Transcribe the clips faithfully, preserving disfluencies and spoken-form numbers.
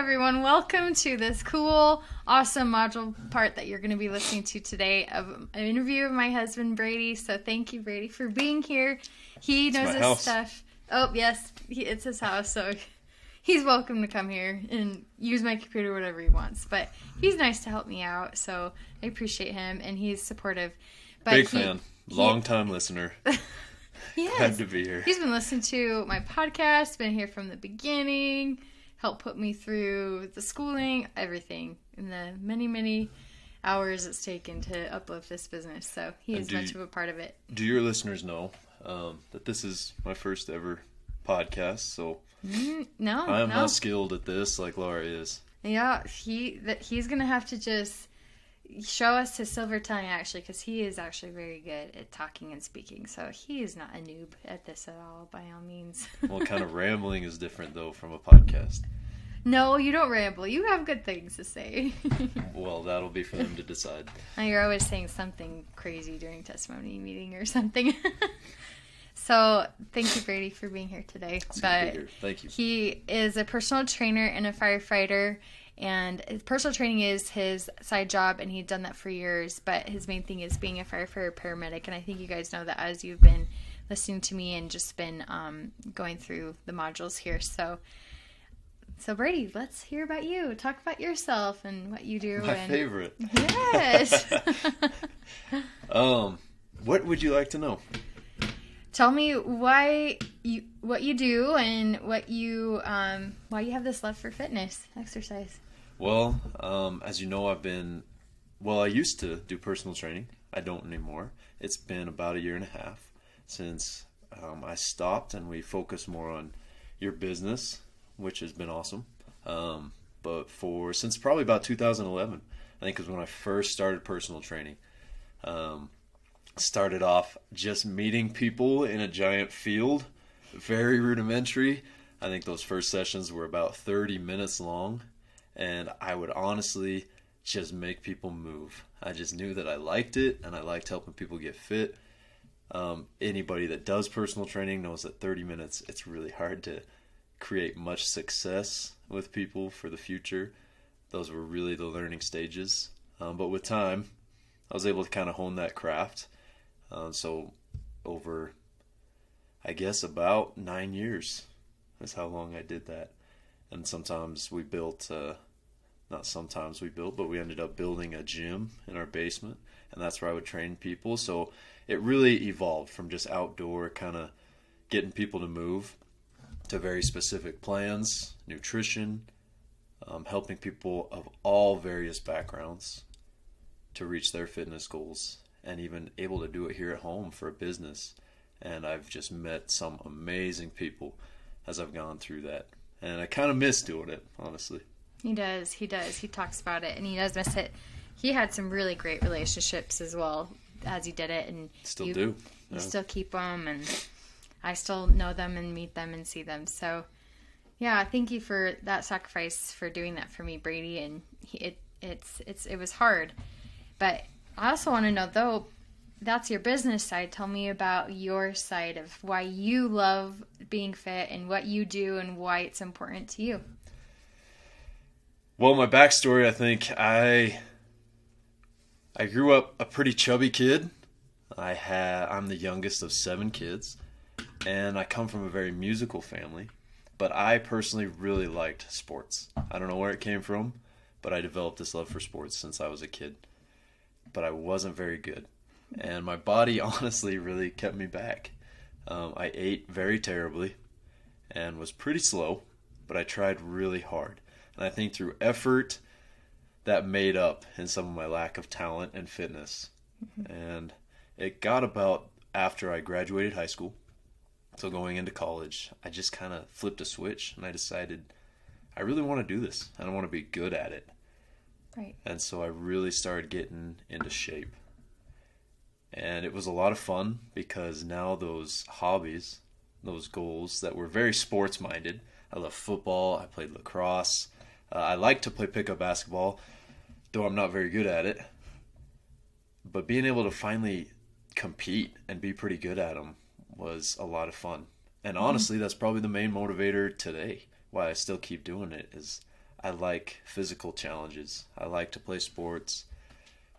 everyone. Welcome to this cool, awesome module part that you're going to be listening to today of an interview of my husband, Brady. So thank you, Brady, for being here. He it's knows his house. stuff. Oh, yes, he, it's his house, so he's welcome to come here and use my computer whatever he wants. But he's nice to help me out, so I appreciate him, and he's supportive. But Big he, fan. Long-time listener. Yes. Glad to be here. He's been listening to my podcast, been here from the beginning, helped put me through the schooling, everything, and the many, many hours it's taken to uplift this business. So he is much of a part of it. Do your listeners know um, that this is my first ever podcast? So mm, no, I am no. not skilled at this like Laura is. Yeah, he that he's going to have to just show us his silver tongue, actually, because he is actually very good at talking and speaking. So he is not a noob at this at all, by all means. Well, kind of rambling is different, though, from a podcast. No, you don't ramble. You have good things to say. Well, that'll be for them to decide. Now, you're always saying something crazy during testimony meeting or something. So thank you, Brady, for being here today. It's but good to be here. Thank you. He is a personal trainer and a firefighter. And personal training is his side job, and he'd done that for years. But his main thing is being a firefighter paramedic. And I think you guys know that as you've been listening to me and just been um, going through the modules here. So, so Brady, let's hear about you. Talk about yourself and what you do. My and... favorite. Yes. um, what would you like to know? Tell me why you what you do and what you um, why you have this love for fitness exercise. Well, um, as you know, I've been, well, I used to do personal training. I don't anymore. It's been about a year and a half since um, I stopped, and we focus more on your business, which has been awesome. Um, but for, since probably about two thousand eleven, I think is when I first started personal training. Um, started off just meeting people in a giant field, very rudimentary. I think those first sessions were about thirty minutes long. And I would honestly just make people move. I just knew that I liked it, and I liked helping people get fit. Um, anybody that does personal training knows that thirty minutes, it's really hard to create much success with people for the future. Those were really the learning stages. Um, but with time, I was able to kind of hone that craft. Um, so over, I guess, about nine years is how long I did that. And sometimes we built, uh, not sometimes we built, but we ended up building a gym in our basement, and that's where I would train people. So it really evolved from just outdoor kind of getting people to move to very specific plans, nutrition, um, helping people of all various backgrounds to reach their fitness goals, and even able to do it here at home for a business. And I've just met some amazing people as I've gone through that. And I kind of miss doing it, honestly. He does. He does. He talks about it, and he does miss it. He had some really great relationships as well as he did it. And still you, do. You yeah. still keep them, and I still know them and meet them and see them. So, yeah, thank you for that sacrifice, for doing that for me, Brady. And he, it it's it's it was hard. But I also want to know, though, that's your business side. Tell me about your side of why you love being fit and what you do and why it's important to you. Well, my backstory, I think I I grew up a pretty chubby kid. I had I'm the youngest of seven kids, and I come from a very musical family, but I personally really liked sports. I don't know where it came from, but I developed this love for sports since I was a kid, but I wasn't very good. And my body honestly really kept me back. Um, I ate very terribly and was pretty slow, but I tried really hard. And I think through effort, that made up in some of my lack of talent and fitness. Mm-hmm. And it got about after I graduated high school, so going into college, I just kind of flipped a switch, and I decided I really want to do this. I don't want to be good at it. Right. And so I really started getting into shape. And it was a lot of fun, because now those hobbies, those goals that were very sports-minded. I love football. I played lacrosse. Uh, I like to play pickup basketball, though I'm not very good at it. But being able to finally compete and be pretty good at them was a lot of fun. And honestly, mm-hmm. that's probably the main motivator today, why I still keep doing it, is I like physical challenges. I like to play sports.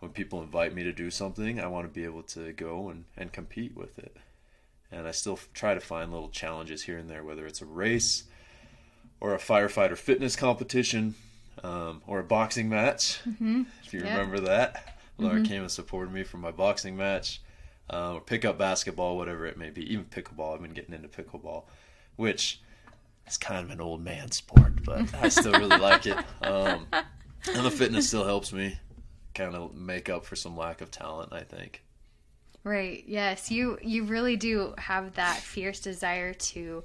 When people invite me to do something, I want to be able to go and, and compete with it. And I still try to find little challenges here and there, whether it's a race or a firefighter fitness competition, um, or a boxing match. Mm-hmm. If you yeah. remember that, Laura mm-hmm. came and supported me for my boxing match, uh, or pickup basketball, whatever it may be, even pickleball. I've been getting into pickleball, which is kind of an old man sport, but I still really like it. Um, and the fitness still helps me kind of make up for some lack of talent, I think. Right. Yes. You, you really do have that fierce desire to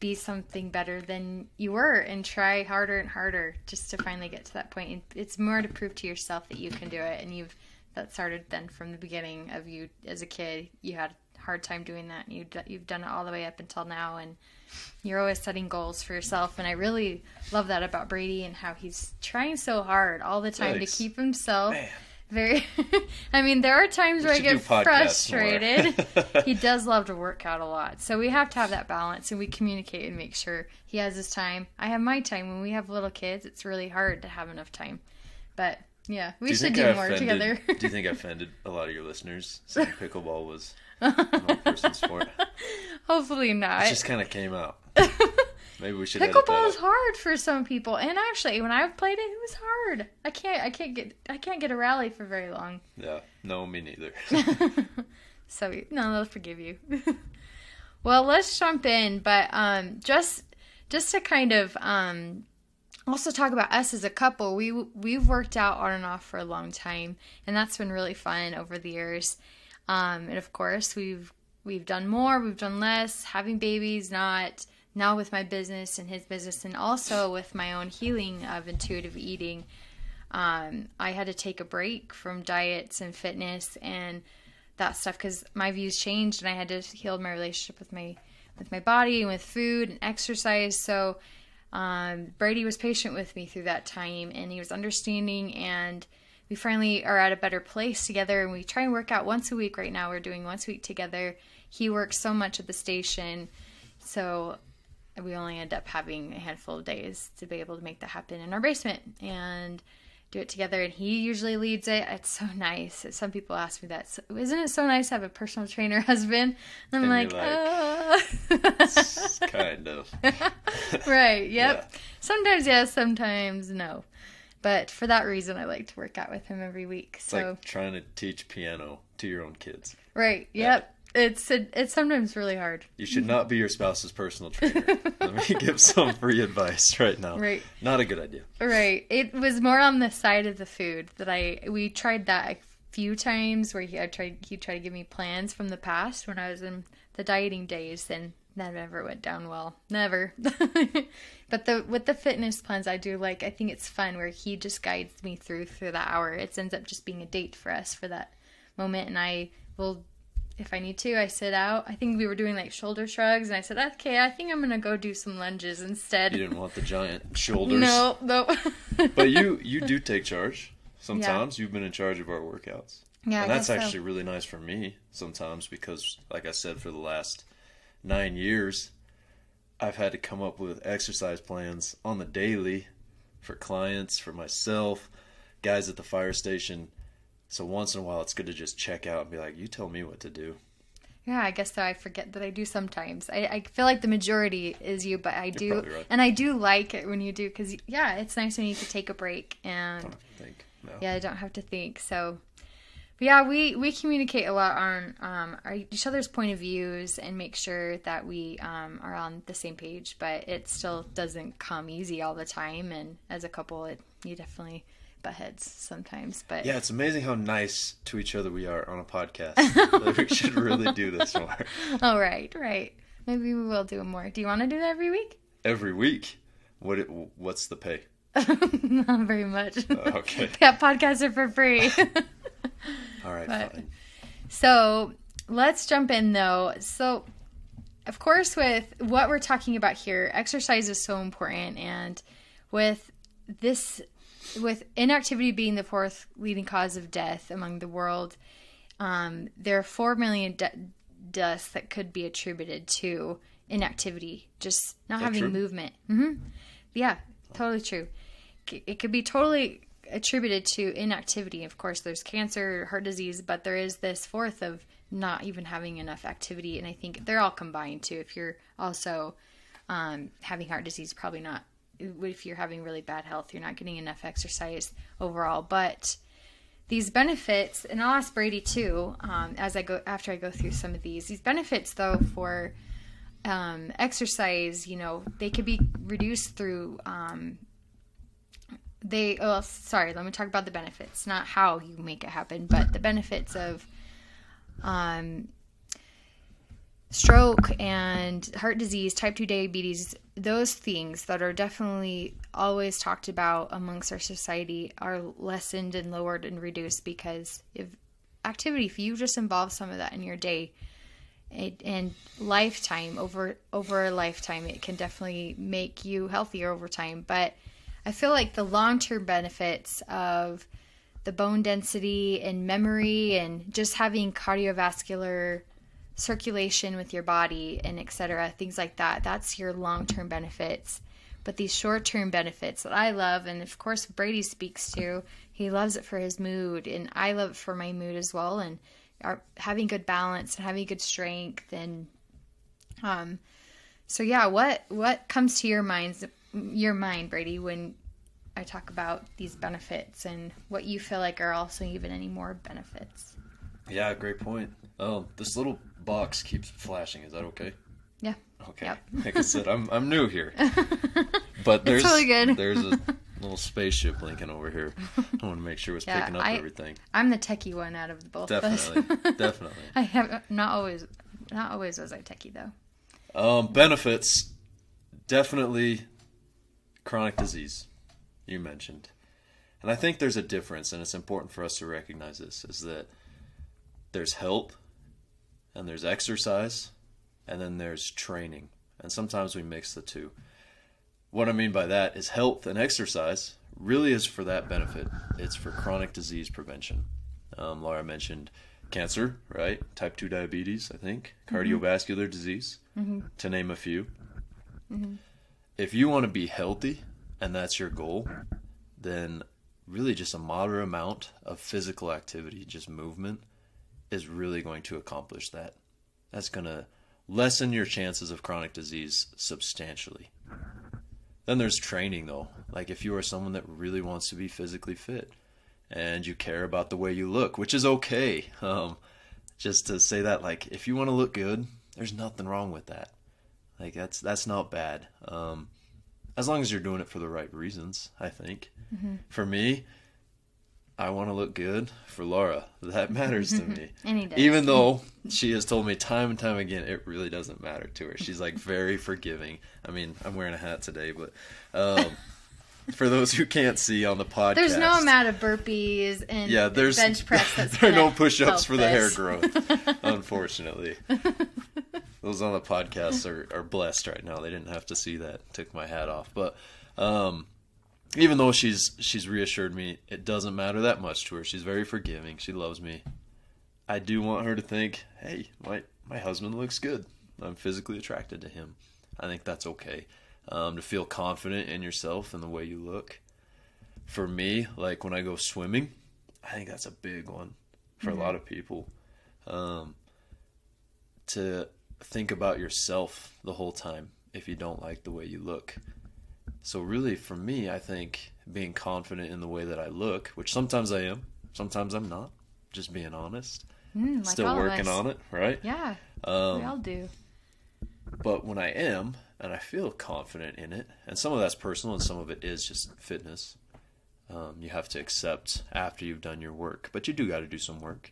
be something better than you were and try harder and harder just to finally get to that point. And it's more to prove to yourself that you can do it. And you've, that started then from the beginning of you as a kid, you had a hard time doing that. And you, you've done it all the way up until now. And you're always setting goals for yourself. And I really love that about Brady and how he's trying so hard all the time Yikes. to keep himself Man. very I mean, there are times where I get frustrated. He does love to work out a lot, so we have to have that balance, and we communicate and make sure he has his time. I have my time. When we have little kids, it's really hard to have enough time, but yeah, we do should do I more offended, together. Do you think I offended a lot of your listeners saying pickleball was an old person sport? Hopefully not. It just kind of came out. Maybe we should. Pickleball is hard for some people, and actually, when I played it, it was hard. I can't, I can't get, I can't get a rally for very long. Yeah, no, me neither. So no, they'll forgive you. Well, let's jump in, but um, just, just to kind of um, also talk about us as a couple. We we've worked out on and off for a long time, and that's been really fun over the years. Um, and of course, we've we've done more, we've done less, having babies, not. Now with my business and his business, and also with my own healing of intuitive eating, um, I had to take a break from diets and fitness and that stuff because my views changed, and I had to heal my relationship with my with my body and with food and exercise. So um, Brady was patient with me through that time, and he was understanding, and we finally are at a better place together, and we try and work out once a week right now. We're doing once a week together. He works so much at the station, so we only end up having a handful of days to be able to make that happen in our basement and do it together. And he usually leads it. It's so nice. Some people ask me that. So, isn't it so nice to have a personal trainer husband? And I'm and like, like oh. Kind of. Right. Yep. Yeah. Sometimes yes, sometimes no. But for that reason, I like to work out with him every week. It's so like trying to teach piano to your own kids. Right. Yep. Yeah. It's it's sometimes really hard. You should not be your spouse's personal trainer. Let me give some free advice right now. Right. Not a good idea. Right. It was more on the side of the food that I we tried that a few times where he I tried he tried to give me plans from the past when I was in the dieting days, and that never went down well. Never. But the with the fitness plans I do like. I think it's fun where he just guides me through through the hour. It ends up just being a date for us for that moment, and I will. If I need to, I sit out. I think we were doing like shoulder shrugs, and I said, okay, I think I'm going to go do some lunges instead. You didn't want the giant shoulders. No, no. But you, you do take charge sometimes. Yeah. You've been in charge of our workouts. Yeah, and I that's actually so. really nice for me sometimes because, like I said, for the last nine years, I've had to come up with exercise plans on the daily for clients, for myself, guys at the fire station. So once in a while, it's good to just check out and be like, you tell me what to do. Yeah, I guess so. I forget that I do sometimes. I, I feel like the majority is you, but I do. You're probably right. And I do like it when you do because, yeah, it's nice when you can take a break. And don't have to think. No. Yeah, I don't have to think. So, but yeah, we, we communicate a lot on um, our, each other's point of views and make sure that we um, are on the same page, but it still doesn't come easy all the time. And as a couple, it you definitely heads sometimes, but yeah, it's amazing how nice to each other we are on a podcast. We should really do this more. All right, right. Maybe we will do more. Do you want to do that every week? Every week. What? It, what's the pay? Not very much. Uh, okay. Yeah, podcasts are for free. All right, but, fine. So let's jump in though. So, of course, with what we're talking about here, exercise is so important, and with this. With inactivity being the fourth leading cause of death among the world, um, there are four million de- deaths that could be attributed to inactivity, just not having true? movement. Mm-hmm. Yeah, totally true. it could be totally attributed to inactivity. Of course, there's cancer, heart disease, but there is this fourth of not even having enough activity. And I think they're all combined too. If you're also um, having heart disease, probably not. If you're having really bad health, you're not getting enough exercise overall. But these benefits, and I'll ask Brady too, um, as I go after I go through some of these. These benefits, though, for um, exercise, you know, they could be reduced through. Um, they oh, sorry, let me talk about the benefits, not how you make it happen, but the benefits of um, stroke and heart disease, type two diabetes. Those things that are definitely always talked about amongst our society are lessened and lowered and reduced because if activity, if you just involve some of that in your day it, and lifetime over, over a lifetime, it can definitely make you healthier over time. But I feel like the long-term benefits of the bone density and memory and just having cardiovascular circulation with your body and et cetera, things like that. That's your long-term benefits. But these short-term benefits that I love, and of course Brady speaks to, he loves it for his mood, and I love it for my mood as well, and are having good balance and having good strength. And um, so yeah, what what comes to your minds, your mind, Brady, when I talk about these benefits and what you feel like are also even any more benefits? Yeah, great point. Um, this little box keeps flashing. Is that okay? Yeah. Okay. Yep. Like I said, I'm I'm new here, but there's totally good. There's a little spaceship blinking over here. I want to make sure it's yeah, picking up I, everything. I'm the techie one out of the both. Definitely, of us. definitely. I have not always, not always was I techie though. Um, benefits, definitely, chronic disease, you mentioned, and I think there's a difference, and it's important for us to recognize this: is that there's health, and there's exercise, and then there's training. And sometimes we mix the two. What I mean by that is health and exercise really is for that benefit. It's for chronic disease prevention. Um, Laura mentioned cancer, right? Type two diabetes, I think. Mm-hmm. Cardiovascular disease, mm-hmm. to name a few. Mm-hmm. If you want to be healthy, and that's your goal, then really just a moderate amount of physical activity, just movement, is really going to accomplish that. That's going to lessen your chances of chronic disease substantially. Then there's training though. Like if you are someone that really wants to be physically fit and you care about the way you look, which is okay. Um, just to say that, like if you want to look good, there's nothing wrong with that. Like that's, that's not bad. Um, as long as you're doing it for the right reasons, I think. Mm-hmm. For me, I want to look good for Laura. That matters to me. And he does. Even though she has told me time and time again, it really doesn't matter to her. She's like very forgiving. I mean, I'm wearing a hat today, but um, for those who can't see on the podcast, there's no amount of burpees and yeah, there's, bench press. That's there are no push-ups for the hair growth, unfortunately. Those on the podcast are, are blessed right now. They didn't have to see that. Took my hat off. But um even though she's she's reassured me, it doesn't matter that much to her. She's very forgiving. She loves me. I do want her to think, hey, my, my husband looks good. I'm physically attracted to him. I think that's okay. Um, to feel confident in yourself and the way you look. For me, like when I go swimming, I think that's a big one for mm-hmm. a lot of people. Um, to think about yourself the whole time if you don't like the way you look. So really, for me, I think being confident in the way that I look, which sometimes I am, sometimes I'm not, just being honest, mm, like still working on it, right? Yeah, um, we all do. But when I am, and I feel confident in it, and some of that's personal and some of it is just fitness, um, you have to accept after you've done your work. But you do got to do some work.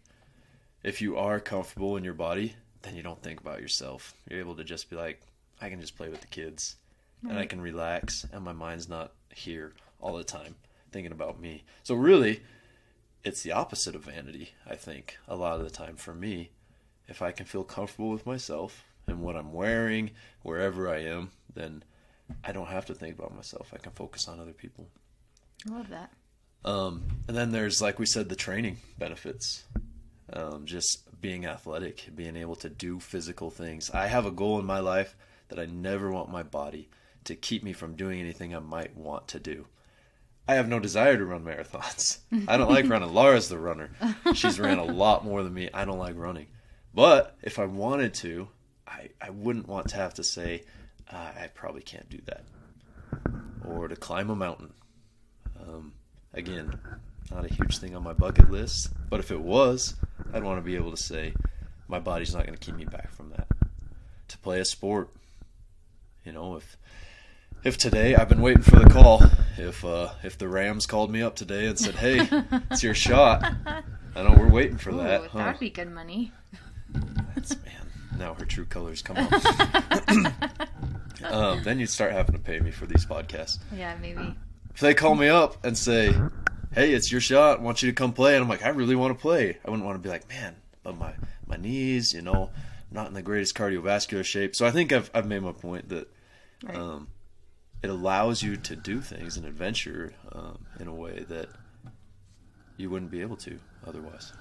If you are comfortable in your body, then you don't think about yourself. You're able to just be like, I can just play with the kids. And I can relax, and my mind's not here all the time thinking about me. So really, it's the opposite of vanity, I think, a lot of the time for me. If I can feel comfortable with myself and what I'm wearing, wherever I am, then I don't have to think about myself. I can focus on other people. I love that. Um, and then there's, like we said, the training benefits. Um, just being athletic, being able to do physical things. I have a goal in my life that I never want my body to keep me from doing anything I might want to do. I have no desire to run marathons. I don't like running. Laura's the runner. She's ran a lot more than me. I don't like running. But if I wanted to, I, I wouldn't want to have to say, uh, I probably can't do that. Or to climb a mountain. Um, again, not a huge thing on my bucket list. But if it was, I'd want to be able to say, my body's not going to keep me back from that. To play a sport. You know, if... If today, I've been waiting for the call. If uh, if the Rams called me up today and said, hey, it's your shot. I know we're waiting for Ooh, that. Huh? That'd be good money. That's, man, now her true colors come out. um, then you'd start having to pay me for these podcasts. Yeah, maybe. If they call me up and say, hey, it's your shot. I want you to come play. And I'm like, I really want to play. I wouldn't want to be like, man, but my, my knees, you know, not in the greatest cardiovascular shape. So I think I've, I've made my point that... Right. Um, it allows you to do things and adventure um, in a way that you wouldn't be able to otherwise.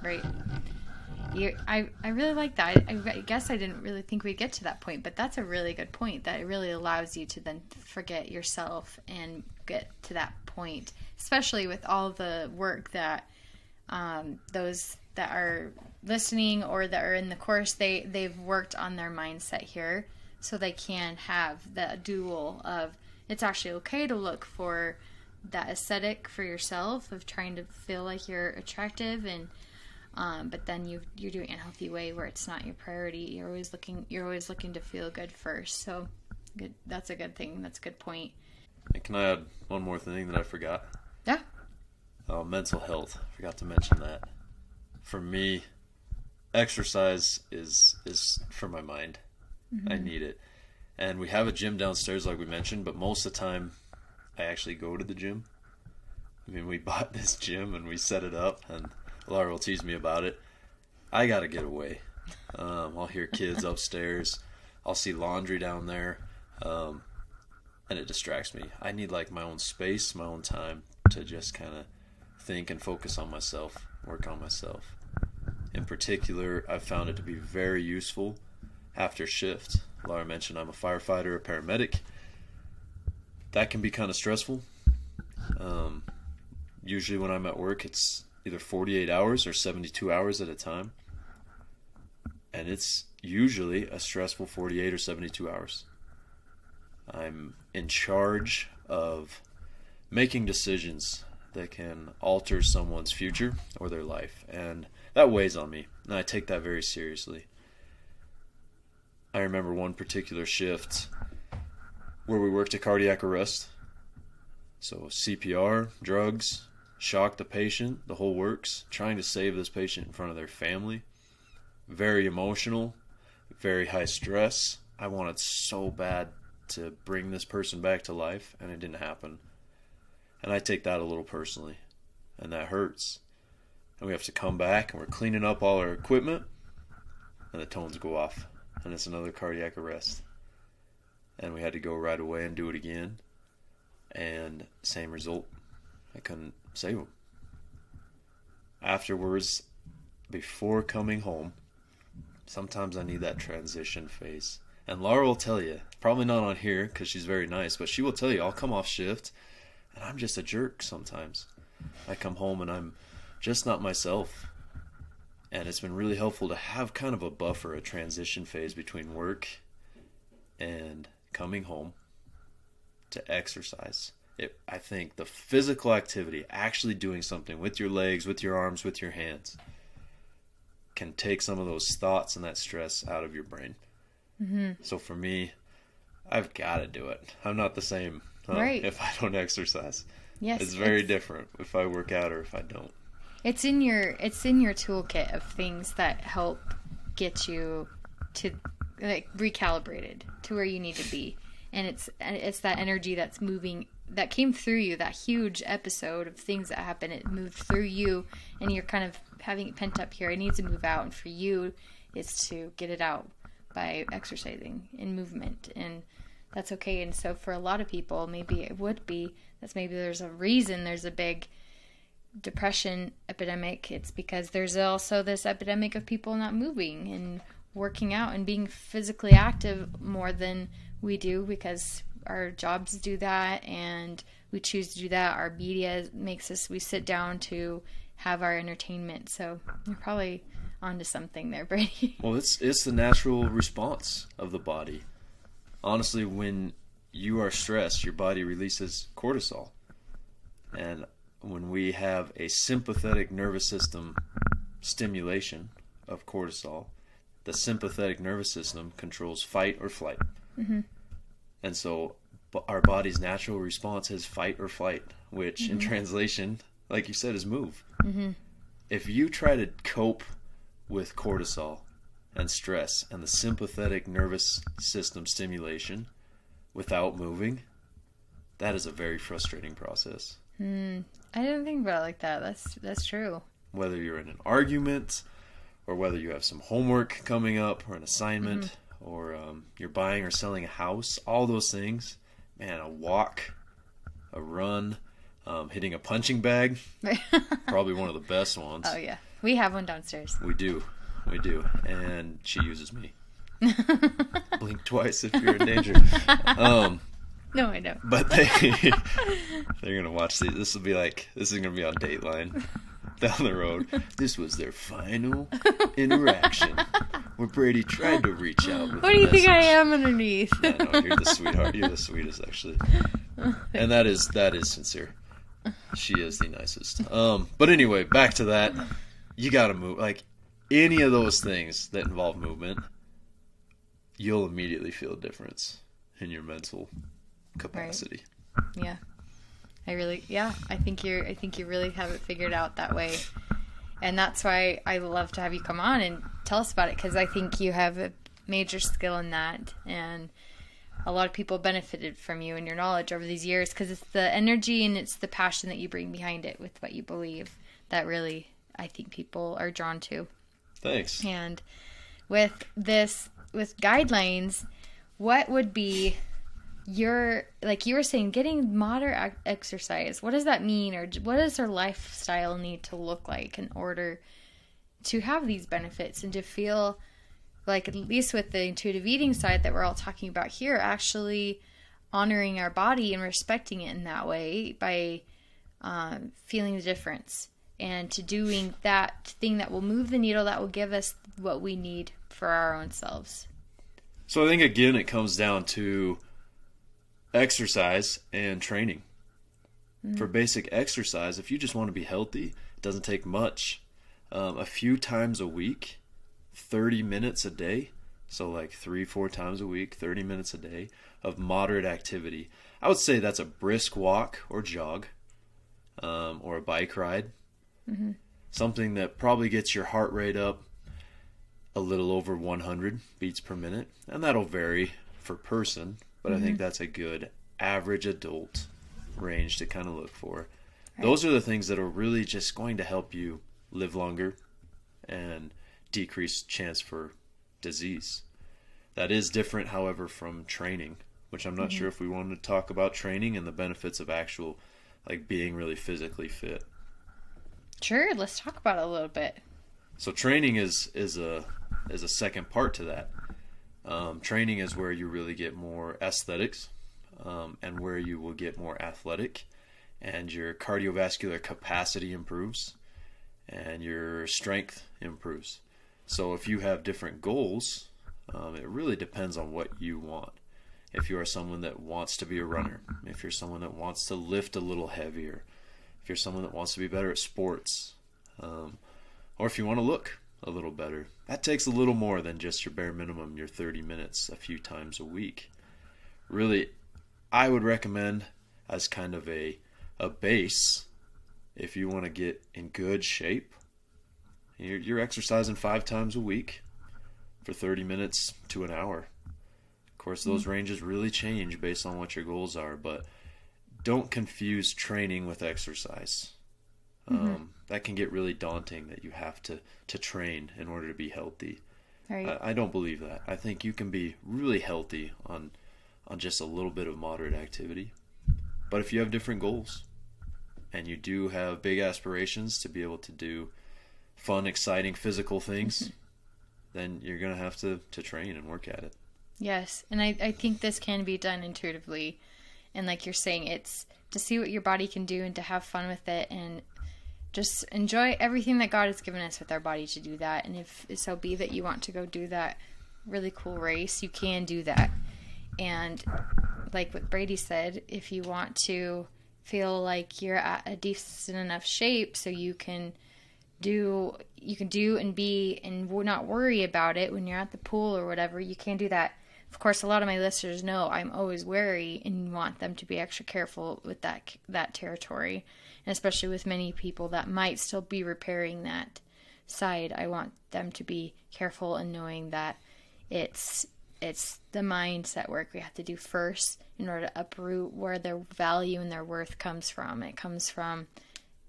Right. You, I, I really like that. I, I guess I didn't really think we'd get to that point, but that's a really good point, that it really allows you to then forget yourself and get to that point, especially with all the work that um, those that are listening or that are in the course, they, they've worked on their mindset here. So they can have the dual of, it's actually okay to look for that aesthetic for yourself of trying to feel like you're attractive, and um, but then you you do it in a healthy way where it's not your priority. You're always looking you're always looking to feel good first. So good, that's a good thing. That's a good point. And can I add one more thing that I forgot? Yeah. Oh, mental health. I forgot to mention that. For me, exercise is is for my mind. I need it. And we have a gym downstairs like we mentioned, but most of the time I actually go to the gym. I mean, we bought this gym and we set it up, and Laura will tease me about it. I got to get away. Um, I'll hear kids upstairs. I'll see laundry down there. Um, and it distracts me. I need like my own space, my own time to just kind of think and focus on myself, work on myself. In particular, I've found it to be very useful. After shift, Laura mentioned I'm a firefighter, a paramedic. That can be kind of stressful. Um, usually when I'm at work, it's either forty-eight hours or seventy-two hours at a time. And it's usually a stressful forty-eight or seventy-two hours. I'm in charge of making decisions that can alter someone's future or their life. And that weighs on me. And I take that very seriously. I remember one particular shift where we worked a cardiac arrest. So C P R, drugs, shock the patient, the whole works, trying to save this patient in front of their family. Very emotional, very high stress. I wanted so bad to bring this person back to life, and it didn't happen. And I take that a little personally, and that hurts. And we have to come back, and we're cleaning up all our equipment, and the tones go off. And it's another cardiac arrest. And we had to go right away and do it again. And same result. I couldn't save him. Afterwards, before coming home, sometimes I need that transition phase. And Laura will tell you, probably not on here because she's very nice, but she will tell you, I'll come off shift and I'm just a jerk sometimes. I come home and I'm just not myself. And it's been really helpful to have kind of a buffer, a transition phase between work and coming home to exercise. It, I think the physical activity, actually doing something with your legs, with your arms, with your hands, can take some of those thoughts and that stress out of your brain. Mm-hmm. So for me, I've got to do it. I'm not the same huh, right. if I don't exercise. Yes, it's very it's... different if I work out or if I don't. It's in your it's in your toolkit of things that help get you to like recalibrated to where you need to be, and it's it's that energy that's moving that came through you, that huge episode of things that happened. It moved through you, and you're kind of having it pent up here. It needs to move out, and for you, it's to get it out by exercising and movement, and that's okay. And so for a lot of people, maybe it would be that's maybe there's a reason there's a big depression epidemic. It's because there's also this epidemic of people not moving and working out and being physically active more than we do because our jobs do that, and we choose to do that. Our media makes us, we sit down to have our entertainment. So you're probably onto something there, Brady. Well, it's it's the natural response of the body. Honestly, when you are stressed, your body releases cortisol. And when we have a sympathetic nervous system stimulation of cortisol, the sympathetic nervous system controls fight or flight. Mm-hmm. And so our body's natural response is fight or flight, which mm-hmm. in translation, like you said, is move. Mm-hmm. If you try to cope with cortisol and stress and the sympathetic nervous system stimulation without moving, that is a very frustrating process. Mm, I didn't think about it like that. That's that's true. Whether you're in an argument or whether you have some homework coming up or an assignment mm-hmm. or um, you're buying or selling a house, all those things, man, a walk, a run, um, hitting a punching bag, probably one of the best ones. Oh, yeah. We have one downstairs. We do. We do. And she uses me. Blink twice if you're in danger. Um, no, I know. But they, they're going to watch these. This will be like, this is going to be on Dateline down the road. This was their final interaction where Brady tried to reach out with What do you message. Think I am underneath? Yeah, no, you're the sweetheart. You're the sweetest, actually. And that is that is sincere. She is the nicest. Um, but anyway, back to that. You got to move. Like, any of those things that involve movement, you'll immediately feel a difference in your mental capacity. Right. Yeah. I really, yeah, I think you're, I think you really have it figured out that way. And that's why I love to have you come on and tell us about it, because I think you have a major skill in that. And a lot of people benefited from you and your knowledge over these years, because it's the energy and it's the passion that you bring behind it with what you believe that really, I think people are drawn to. Thanks. And with this, with guidelines, what would be... You're like you were saying, getting moderate exercise. What does that mean, or what does their lifestyle need to look like in order to have these benefits and to feel like, at least with the intuitive eating side that we're all talking about here, actually honoring our body and respecting it in that way by um, feeling the difference and to doing that thing that will move the needle, that will give us what we need for our own selves. So I think again, it comes down to exercise and training. Mm. For basic exercise, if you just want to be healthy, it doesn't take much. Um, a few times a week, thirty minutes a day, so like three, four times a week, thirty minutes a day of moderate activity. I would say that's a brisk walk or jog, um, or a bike ride. Mm-hmm. Something that probably gets your heart rate up a little over one hundred beats per minute, and that'll vary for person. But I think that's a good average adult range to kind of look for. Right. Those are the things that are really just going to help you live longer and decrease chance for disease. That is different, however, from training, which I'm not mm-hmm. sure if we wanted to talk about training and the benefits of actual, like, being really physically fit. Sure, let's talk about it a little bit. So training is is a is a second part to that. Um, training is where you really get more aesthetics, um, and where you will get more athletic, and your cardiovascular capacity improves and your strength improves. So if you have different goals, um, it really depends on what you want. If you are someone that wants to be a runner, if you're someone that wants to lift a little heavier, if you're someone that wants to be better at sports, um, or if you want to look a little better. That takes a little more than just your bare minimum, your thirty minutes a few times a week. Really, I would recommend as kind of a a base, if you want to get in good shape, you're, you're exercising five times a week for thirty minutes to an hour. Of course, those mm-hmm. ranges really change based on what your goals are, but don't confuse training with exercise. Mm-hmm. Um, that can get really daunting, that you have to, to train in order to be healthy. Right. I, I don't believe that. I think you can be really healthy on on just a little bit of moderate activity. But if you have different goals and you do have big aspirations to be able to do fun, exciting, physical things, mm-hmm. then you're going to have to to train and work at it. Yes, and I, I think this can be done intuitively. And like you're saying, it's to see what your body can do and to have fun with it and just enjoy everything that God has given us with our body to do that. And if so be that you want to go do that really cool race, you can do that. And like what Brady said, if you want to feel like you're at a decent enough shape so you can do you can do and be and not worry about it when you're at the pool or whatever, you can do that. Of course, a lot of my listeners know I'm always wary and want them to be extra careful with that that territory, and especially with many people that might still be repairing that side, I want them to be careful in knowing that it's it's the mindset work we have to do first in order to uproot where their value and their worth comes from. It comes from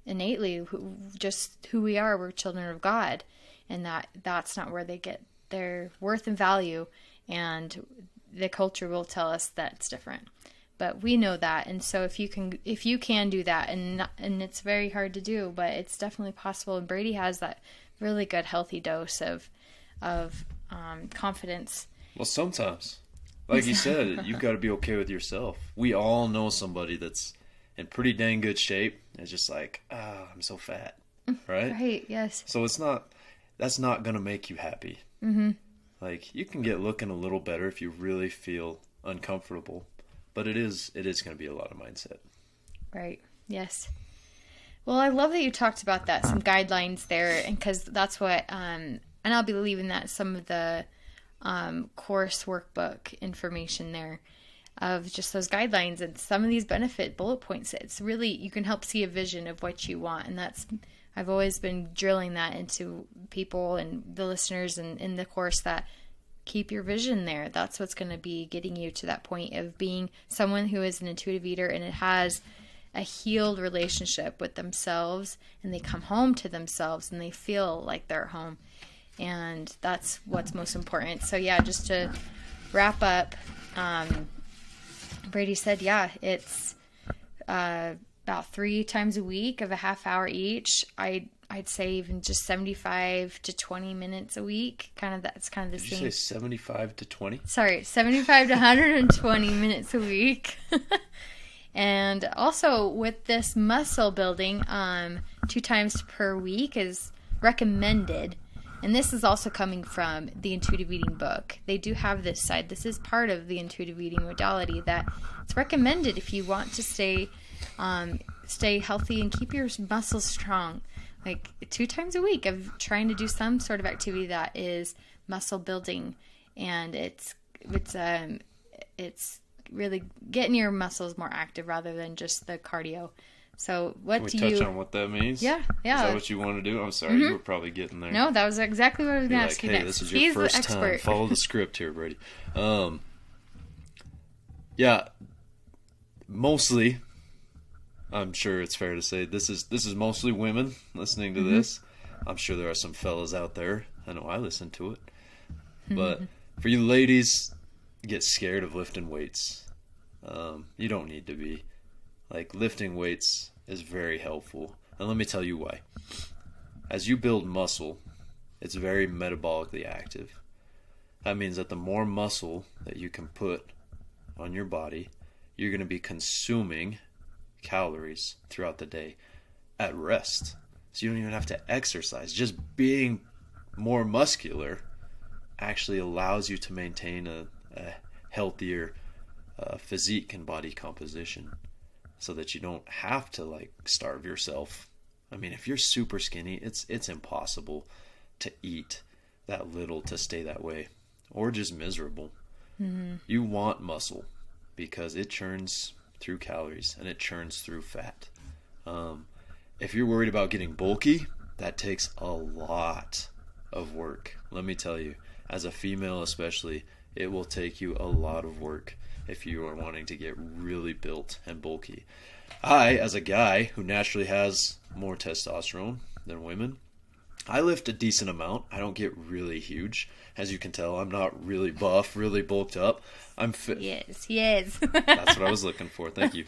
innately who, just who we are. We're children of God, and that that's not where they get their worth and value, and the culture will tell us that's different, but we know that. And so if you can if you can do that, and not, and it's very hard to do, but it's definitely possible. And Brady has that really good healthy dose of of um, confidence. Well, sometimes, like you said, you've got to be okay with yourself. We all know somebody that's in pretty dang good shape and it's just like, ah, oh, I'm so fat, right? Right, yes. So it's not, that's not going to make you happy. Mm-hmm. Like, you can get looking a little better if you really feel uncomfortable, but it is, it is going to be a lot of mindset. Right, yes. Well, I love that you talked about that, some guidelines there, and because that's what, um, and I'll be leaving that some of the um, course workbook information there, of just those guidelines and some of these benefit bullet points. It's really, you can help see a vision of what you want. And that's, I've always been drilling that into people and the listeners and in the course, that keep your vision there. That's what's going to be getting you to that point of being someone who is an intuitive eater and it has a healed relationship with themselves, and they come home to themselves and they feel like they're home. And that's what's most important. So yeah, just to wrap up, um, Brady said, yeah, it's uh, about three times a week of a half hour each. I, I'd say even just seventy-five to twenty minutes a week. Kind of that's kind of the Did same. Did you say seventy-five to twenty? Sorry, seventy-five to one hundred twenty minutes a week. And also with this muscle building, um, two times per week is recommended. And this is also coming from the Intuitive Eating book. They do have this side. This is part of the Intuitive Eating modality that it's recommended if you want to stay um, stay healthy and keep your muscles strong. Like two times a week of trying to do some sort of activity that is muscle building, and it's it's um it's really getting your muscles more active rather than just the cardio. So what Can we do touch you touch on what that means? Yeah, yeah. Is that what you want to do? I'm sorry, mm-hmm. You were probably getting there. No, that was exactly what I was going to ask you next. Hey, this is your He's first time. Follow the script here, Brady. Um, yeah, mostly, I'm sure it's fair to say this is this is mostly women listening to mm-hmm. this. I'm sure there are some fellas out there. I know I listen to it, but mm-hmm. for you ladies, get scared of lifting weights. Um, you don't need to be. Like, lifting weights is very helpful. And let me tell you why. As you build muscle, it's very metabolically active. That means that the more muscle that you can put on your body, you're going to be consuming calories throughout the day at rest. So you don't even have to exercise. Just being more muscular actually allows you to maintain a, a healthier uh, physique and body composition, so that you don't have to like starve yourself. I mean, if you're super skinny, it's it's impossible to eat that little to stay that way, or just miserable. Mm-hmm. You want muscle because it churns through calories and it churns through fat. Um, if you're worried about getting bulky, that takes a lot of work. Let me tell you, as a female especially, it will take you a lot of work if you are wanting to get really built and bulky. I, as a guy who naturally has more testosterone than women, I lift a decent amount. I don't get really huge. As you can tell, I'm not really buff, really bulked up. I'm fit. Yes, yes. That's what I was looking for. Thank you.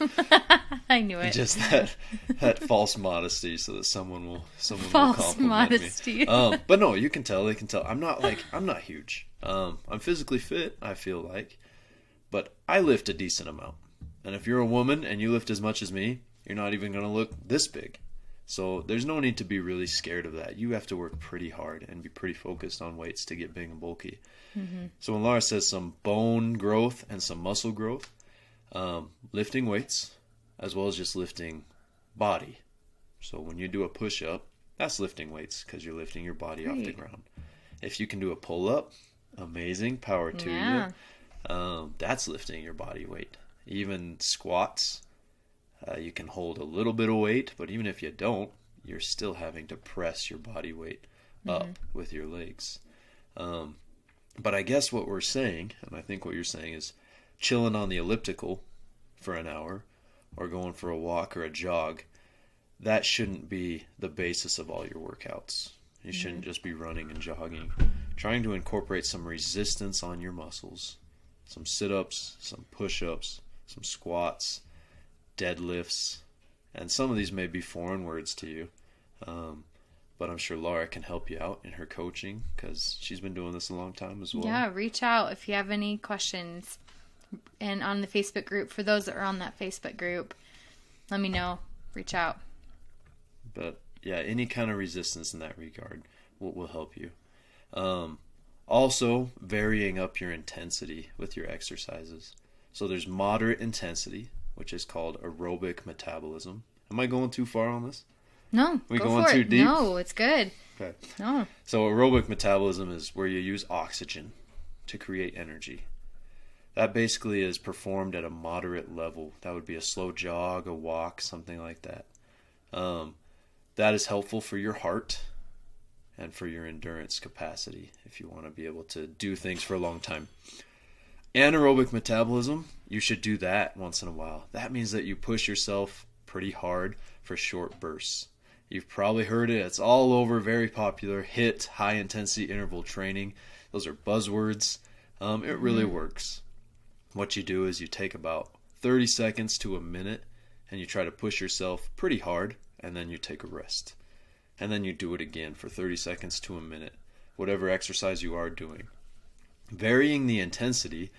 I knew it. Just that that false modesty so that someone will someone false will compliment modesty. Me. Um, but no, you can tell. They can tell. I'm not like, I'm not huge. Um, I'm physically fit, I feel like. But I lift a decent amount. And if you're a woman and you lift as much as me, you're not even going to look this big. So there's no need to be really scared of that. You have to work pretty hard and be pretty focused on weights to get big and bulky. Mm-hmm. So when Lara says some bone growth and some muscle growth, um, lifting weights as well as just lifting body. So when you do a push-up, that's lifting weights because you're lifting your body right off the ground. If you can do a pull-up, amazing, power to yeah. you. Um, that's lifting your body weight. Even squats, uh, you can hold a little bit of weight, but even if you don't, you're still having to press your body weight up mm-hmm. with your legs. Um, but I guess what we're saying, and I think what you're saying is chilling on the elliptical for an hour or going for a walk or a jog, that shouldn't be the basis of all your workouts. You shouldn't just be running and jogging. Trying to incorporate some resistance on your muscles, some sit-ups, some push-ups, some squats, deadlifts, and some of these may be foreign words to you, um, but I'm sure Lara can help you out in her coaching because she's been doing this a long time as well. Yeah, reach out if you have any questions. And on the Facebook group, for those that are on that Facebook group, let me know. Reach out. But yeah, any kind of resistance in that regard will, will help you. Um, also, varying up your intensity with your exercises. So there's moderate intensity, which is called aerobic metabolism. Am I going too far on this? No. Are we go going for too it. deep? No, it's good. Okay. No. So aerobic metabolism is where you use oxygen to create energy. That basically is performed at a moderate level. That would be a slow jog, a walk, something like that. Um, that is helpful for your heart and for your endurance capacity if you want to be able to do things for a long time. Anaerobic metabolism, you should do that once in a while. That means that you push yourself pretty hard for short bursts. You've probably heard it. It's all over, very popular. HIIT, high intensity interval training. Those are buzzwords. Um, it really works. What you do is you take about thirty seconds to a minute and you try to push yourself pretty hard, and then you take a rest. And then you do it again for thirty seconds to a minute, whatever exercise you are doing. Varying the intensity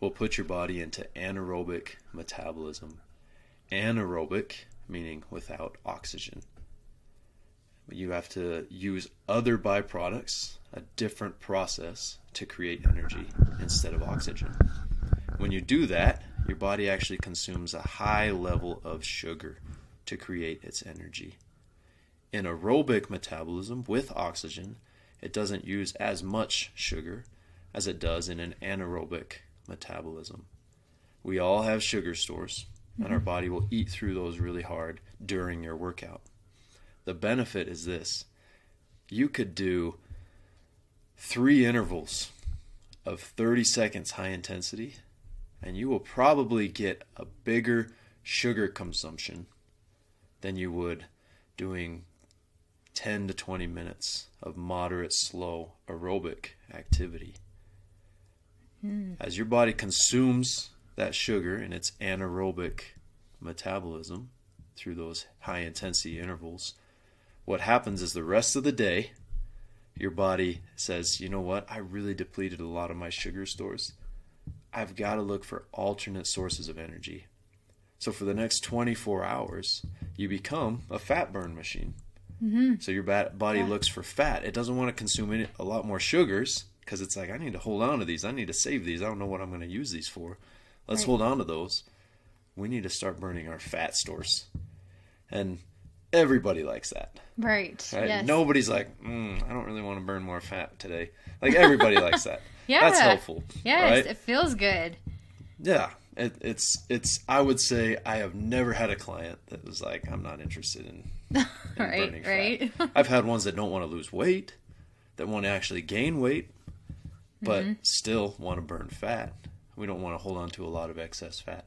will put your body into anaerobic metabolism. Anaerobic, meaning without oxygen. You have to use other byproducts, a different process, to create energy instead of oxygen. When you do that, your body actually consumes a high level of sugar to create its energy. In aerobic metabolism with oxygen, it doesn't use as much sugar as it does in an anaerobic metabolism. We all have sugar stores, and our body will eat through those really hard during your workout. The benefit is this. You could do three intervals of thirty seconds high intensity, and you will probably get a bigger sugar consumption than you would doing ten to twenty minutes of moderate, slow aerobic activity. Mm. As your body consumes that sugar in its anaerobic metabolism through those high-intensity intervals, what happens is the rest of the day, your body says, you know what, I really depleted a lot of my sugar stores. I've got to look for alternate sources of energy. So for the next twenty-four hours, you become a fat burn machine. Mm-hmm. So your body yeah. looks for fat. It doesn't want to consume any, a lot more sugars because it's like, I need to hold on to these. I need to save these. I don't know what I'm going to use these for. Let's right. hold on to those. We need to start burning our fat stores. And everybody likes that. Right. right? Yes. Nobody's like, mm, I don't really want to burn more fat today. Like everybody likes that. Yeah. That's helpful. Yes, right? It feels good. Yeah. It, it's, it's, I would say I have never had a client that was like, I'm not interested in, in right, burning right. fat. I've had ones that don't want to lose weight, that want to actually gain weight, but mm-hmm. still want to burn fat. We don't want to hold on to a lot of excess fat.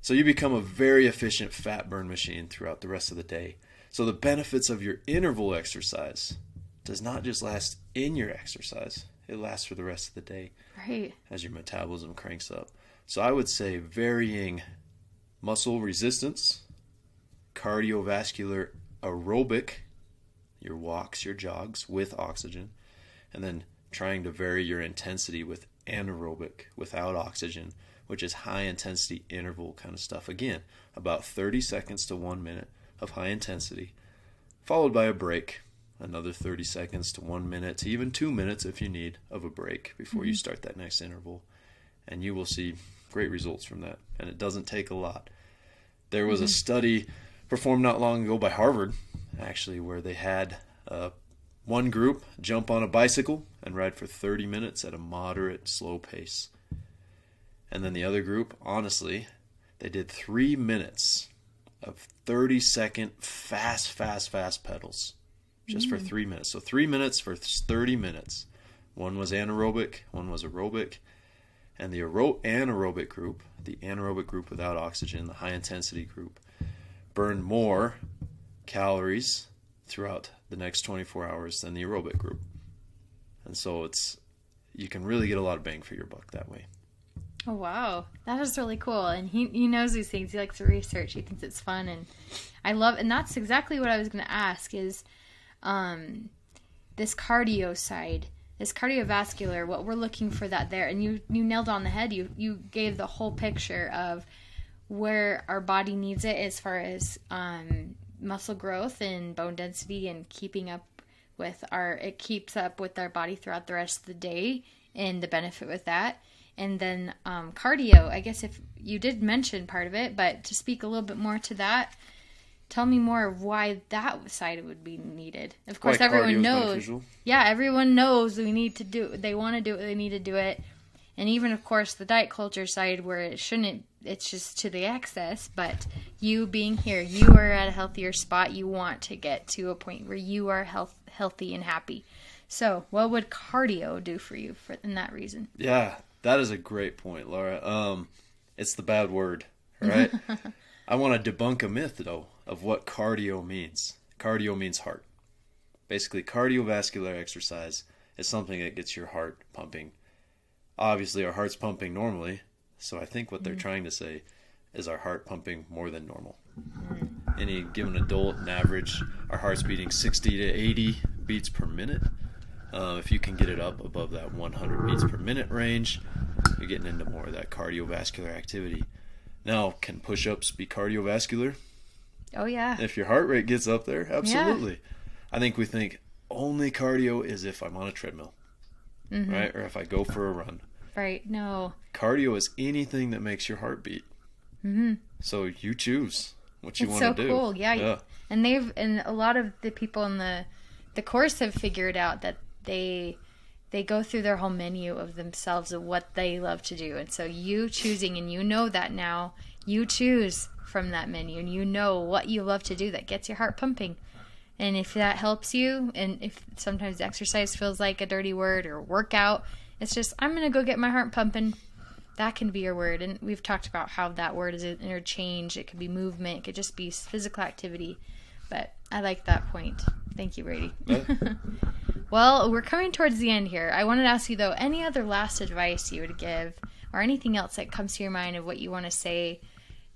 So you become a very efficient fat burn machine throughout the rest of the day. So the benefits of your interval exercise does not just last in your exercise. It lasts for the rest of the day right. as your metabolism cranks up. So I would say varying muscle resistance, cardiovascular aerobic, your walks, your jogs with oxygen, and then trying to vary your intensity with anaerobic without oxygen, which is high intensity interval kind of stuff. Again, about thirty seconds to one minute of high intensity, followed by a break, another thirty seconds to one minute to even two minutes if you need of a break before mm-hmm. you start that next interval. And you will see great results from that. And it doesn't take a lot. There was mm-hmm. a study performed not long ago by Harvard, actually, where they had uh, one group jump on a bicycle and ride for thirty minutes at a moderate, slow pace. And then the other group, honestly, they did three minutes of thirty second fast, fast, fast pedals just mm-hmm. for three minutes. So three minutes for thirty minutes. One was anaerobic, one was aerobic. And the anaerobic group, the anaerobic group without oxygen, the high intensity group, burned more calories throughout the next twenty-four hours than the aerobic group. And so it's, you can really get a lot of bang for your buck that way. Oh, wow. That is really cool. And he, he knows these things. He likes to research. He thinks it's fun. And I love, and that's exactly what I was going to ask is um, this cardio side. Is cardiovascular, what we're looking for that there. And you, you nailed on the head. You, you gave the whole picture of where our body needs it as far as um, muscle growth and bone density and keeping up with our, it keeps up with our body throughout the rest of the day and the benefit with that. And then um, cardio, I guess if you did mention part of it, but to speak a little bit more to that, tell me more of why that side would be needed. Of course, like everyone knows. Beneficial. Yeah, everyone knows we need to do. They want to do it. They need to do it. And even, of course, the diet culture side where it shouldn't. It's just to the excess. But you being here, you are at a healthier spot. You want to get to a point where you are health, healthy and happy. So, what would cardio do for you for in that reason? Yeah, that is a great point, Laura. Um, it's the bad word, right? I want to debunk a myth, though, of what cardio means. Cardio means heart. Basically, cardiovascular exercise is something that gets your heart pumping. Obviously, our heart's pumping normally, so I think what they're trying to say is our heart pumping more than normal. Any given adult, on average, our heart's beating sixty to eighty beats per minute. Uh, if you can get it up above that one hundred beats per minute range, you're getting into more of that cardiovascular activity. Now, can push-ups be cardiovascular? Oh, yeah. If your heart rate gets up there, absolutely. Yeah. I think we think only cardio is if I'm on a treadmill, mm-hmm. right? Or if I go for a run. Right, no. Cardio is anything that makes your heart beat. Mm-hmm. So you choose what you want to do. It's so cool, yeah. yeah. And they've and a lot of the people in the the course have figured out that they they go through their whole menu of themselves of what they love to do. And so you choosing, and you know that now, you choose from that menu, and you know what you love to do that gets your heart pumping. And if that helps you, and if sometimes exercise feels like a dirty word or workout, it's just, I'm going to go get my heart pumping. That can be your word. And we've talked about how that word is an interchange. It could be movement. It could just be physical activity. But I like that point. Thank you, Brady. Well, we're coming towards the end here. I wanted to ask you, though, any other last advice you would give or anything else that comes to your mind of what you want to say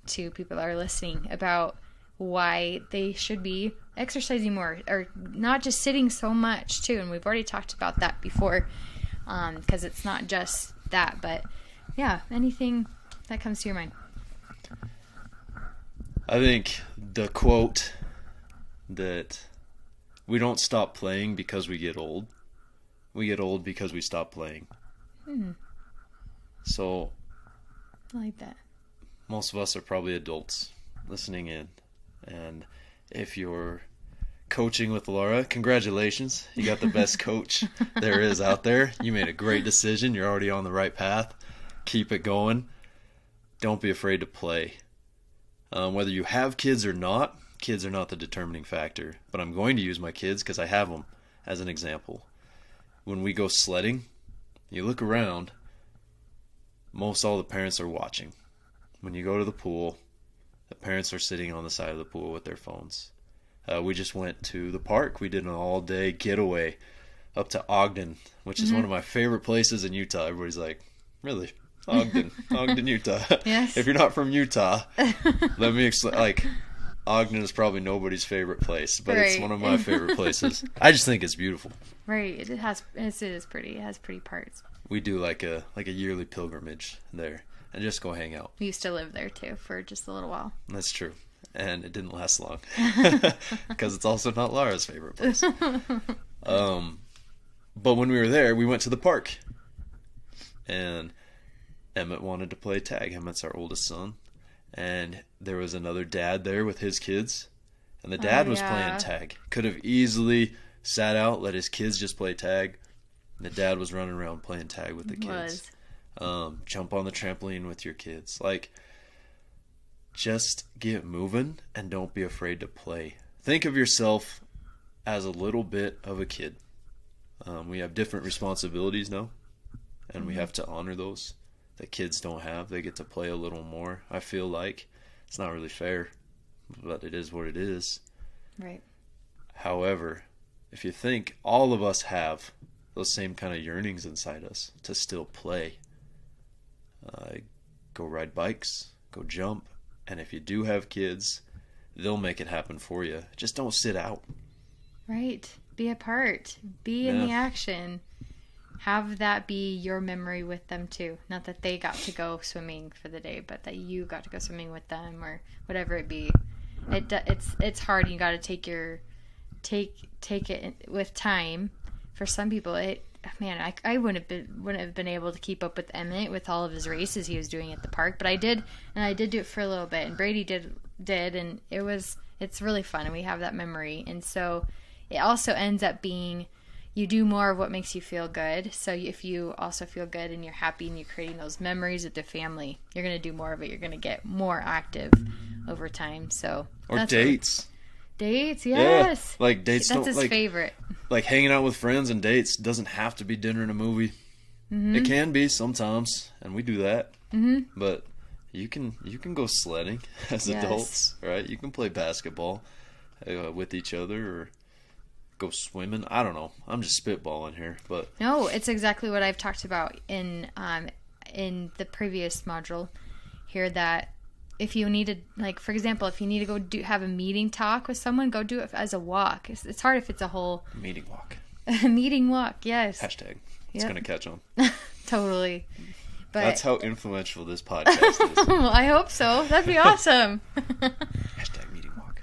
to people that are listening about why they should be exercising more or not just sitting so much too. And we've already talked about that before um, because it's not just that. But, yeah, anything that comes to your mind. I think the quote that we don't stop playing because we get old. We get old because we stop playing. Hmm. So I like that. Most of us are probably adults listening in. And if you're coaching with Laura, congratulations. You got the best coach there is out there. You made a great decision. You're already on the right path. Keep it going. Don't be afraid to play. Um, whether you have kids or not, kids are not the determining factor. But I'm going to use my kids because I have them as an example. When we go sledding, you look around, most all the parents are watching. When you go to the pool, the parents are sitting on the side of the pool with their phones. Uh, we just went to the park. We did an all-day getaway up to Ogden, which is mm-hmm. one of my favorite places in Utah. Everybody's like, really? Ogden? Ogden, Utah? Yes. If you're not from Utah, let me explain. Like, Ogden is probably nobody's favorite place, but right. It's one of my favorite places. I just think it's beautiful. Right. It has. It is pretty. It has pretty parts. we do like a like a yearly pilgrimage there and just go hang out. We used to live there too for just a little while. That's true. And it didn't last long because it's also not Laura's favorite place. Um, but when we were there, we went to the park, and Emmett wanted to play tag. Emmett's our oldest son, and there was another dad there with his kids, and the dad oh, yeah. was playing tag. Could have easily sat out, let his kids just play tag. The dad was running around playing tag with the kids. Um, jump on the trampoline with your kids. Like, just get moving and don't be afraid to play. Think of yourself as a little bit of a kid. Um, we have different responsibilities now, and mm-hmm. we have to honor those that kids don't have. They get to play a little more, I feel like. It's not really fair, but it is what it is. Right. However, if you think, all of us have those same kind of yearnings inside us to still play. Uh, go ride bikes, go jump. And if you do have kids, they'll make it happen for you. Just don't sit out. Right. Be a part. Be yeah. in the action. Have that be your memory with them too. Not that they got to go swimming for the day, but that you got to go swimming with them or whatever it be. It it's it's hard. And you got to take your take take it with time. For some people, it man, I, I wouldn't have been wouldn't have been able to keep up with Emmett with all of his races he was doing at the park, but I did, and I did do it for a little bit, and Brady did did, and it was it's really fun, and we have that memory, and so it also ends up being you do more of what makes you feel good. So if you also feel good and you're happy and you're creating those memories with the family, you're gonna do more of it. You're gonna get more active over time. So or dates. Dates, yes. Yeah. Like dates. That's don't, his like, favorite. Like hanging out with friends and dates doesn't have to be dinner and a movie. Mm-hmm. It can be sometimes, and we do that. Mm-hmm. But you can you can go sledding as yes. adults, right? You can play basketball uh, with each other or go swimming. I don't know. I'm just spitballing here, but no, it's exactly what I've talked about in um in the previous module here that. If you need to, like, for example, if you need to go do, have a meeting talk with someone, go do it as a walk. It's, it's hard if it's a whole... Meeting walk. A meeting walk, yes. Hashtag. Yep. It's going to catch on. Totally. But that's how influential this podcast is. Well, I hope so. That'd be awesome. Hashtag meeting walk.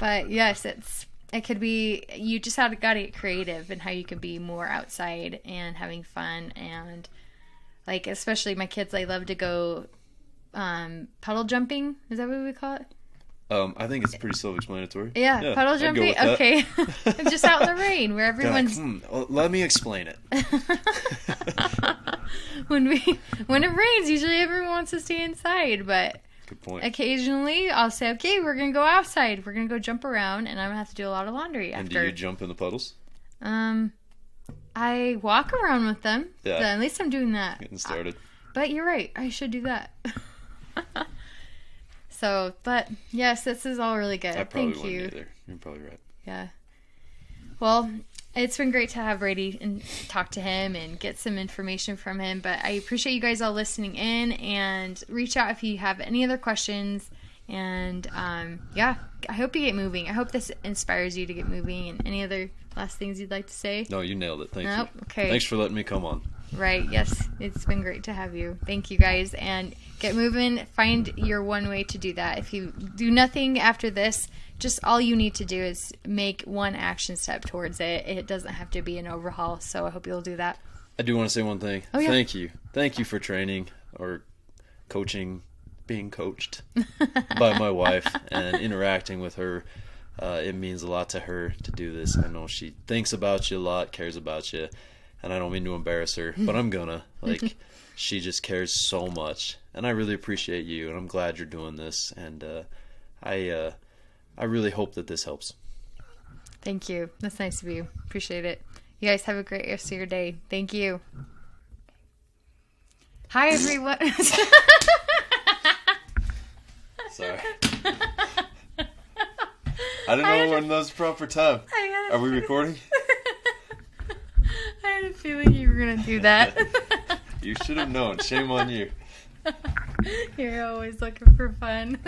But, yes, it's it could be... You just got to get creative in how you can be more outside and having fun. And, like, especially my kids, they love to go... Um, puddle jumping, is that what we call it? Um, I think it's pretty self-explanatory. Yeah, yeah puddle jumping. Okay, just out in the rain where everyone's. Like, hmm, well, let me explain it. when we when it rains, usually everyone wants to stay inside, but good point. Occasionally I'll say, okay, we're gonna go outside. We're gonna go jump around, and I'm gonna have to do a lot of laundry after. And do you jump in the puddles? Um, I walk around with them. Yeah. So at least I'm doing that. Getting started. I, but you're right. I should do that. So, but yes, this is all really good. I probably Thank you. Either. You're probably right. Yeah. Well, it's been great to have Brady and talk to him and get some information from him. But I appreciate you guys all listening in, and reach out if you have any other questions. And um, yeah, I hope you get moving. I hope this inspires you to get moving. And any other last things you'd like to say? No, you nailed it. Thank nope? you. Okay. Thanks for letting me come on. Right, yes. It's been great to have you. Thank you guys. And get moving. Find your one way to do that. If you do nothing after this, just all you need to do is make one action step towards it. It doesn't have to be an overhaul, so I hope you'll do that. I do want to say one thing. Oh, yeah. Thank you. Thank you for training or coaching, being coached by my wife and interacting with her. Uh, it means a lot to her to do this. I know she thinks about you a lot, cares about you. And I don't mean to embarrass her, but I'm gonna. Like, she just cares so much, and I really appreciate you. And I'm glad you're doing this. And uh, I, uh, I really hope that this helps. Thank you. That's nice of you. Appreciate it. You guys have a great rest of your day. Thank you. Hi everyone. Sorry. I don't know when that's proper time. Are we recording? I had a feeling you were going to do that. You should have known. Shame on you. You're always looking for fun.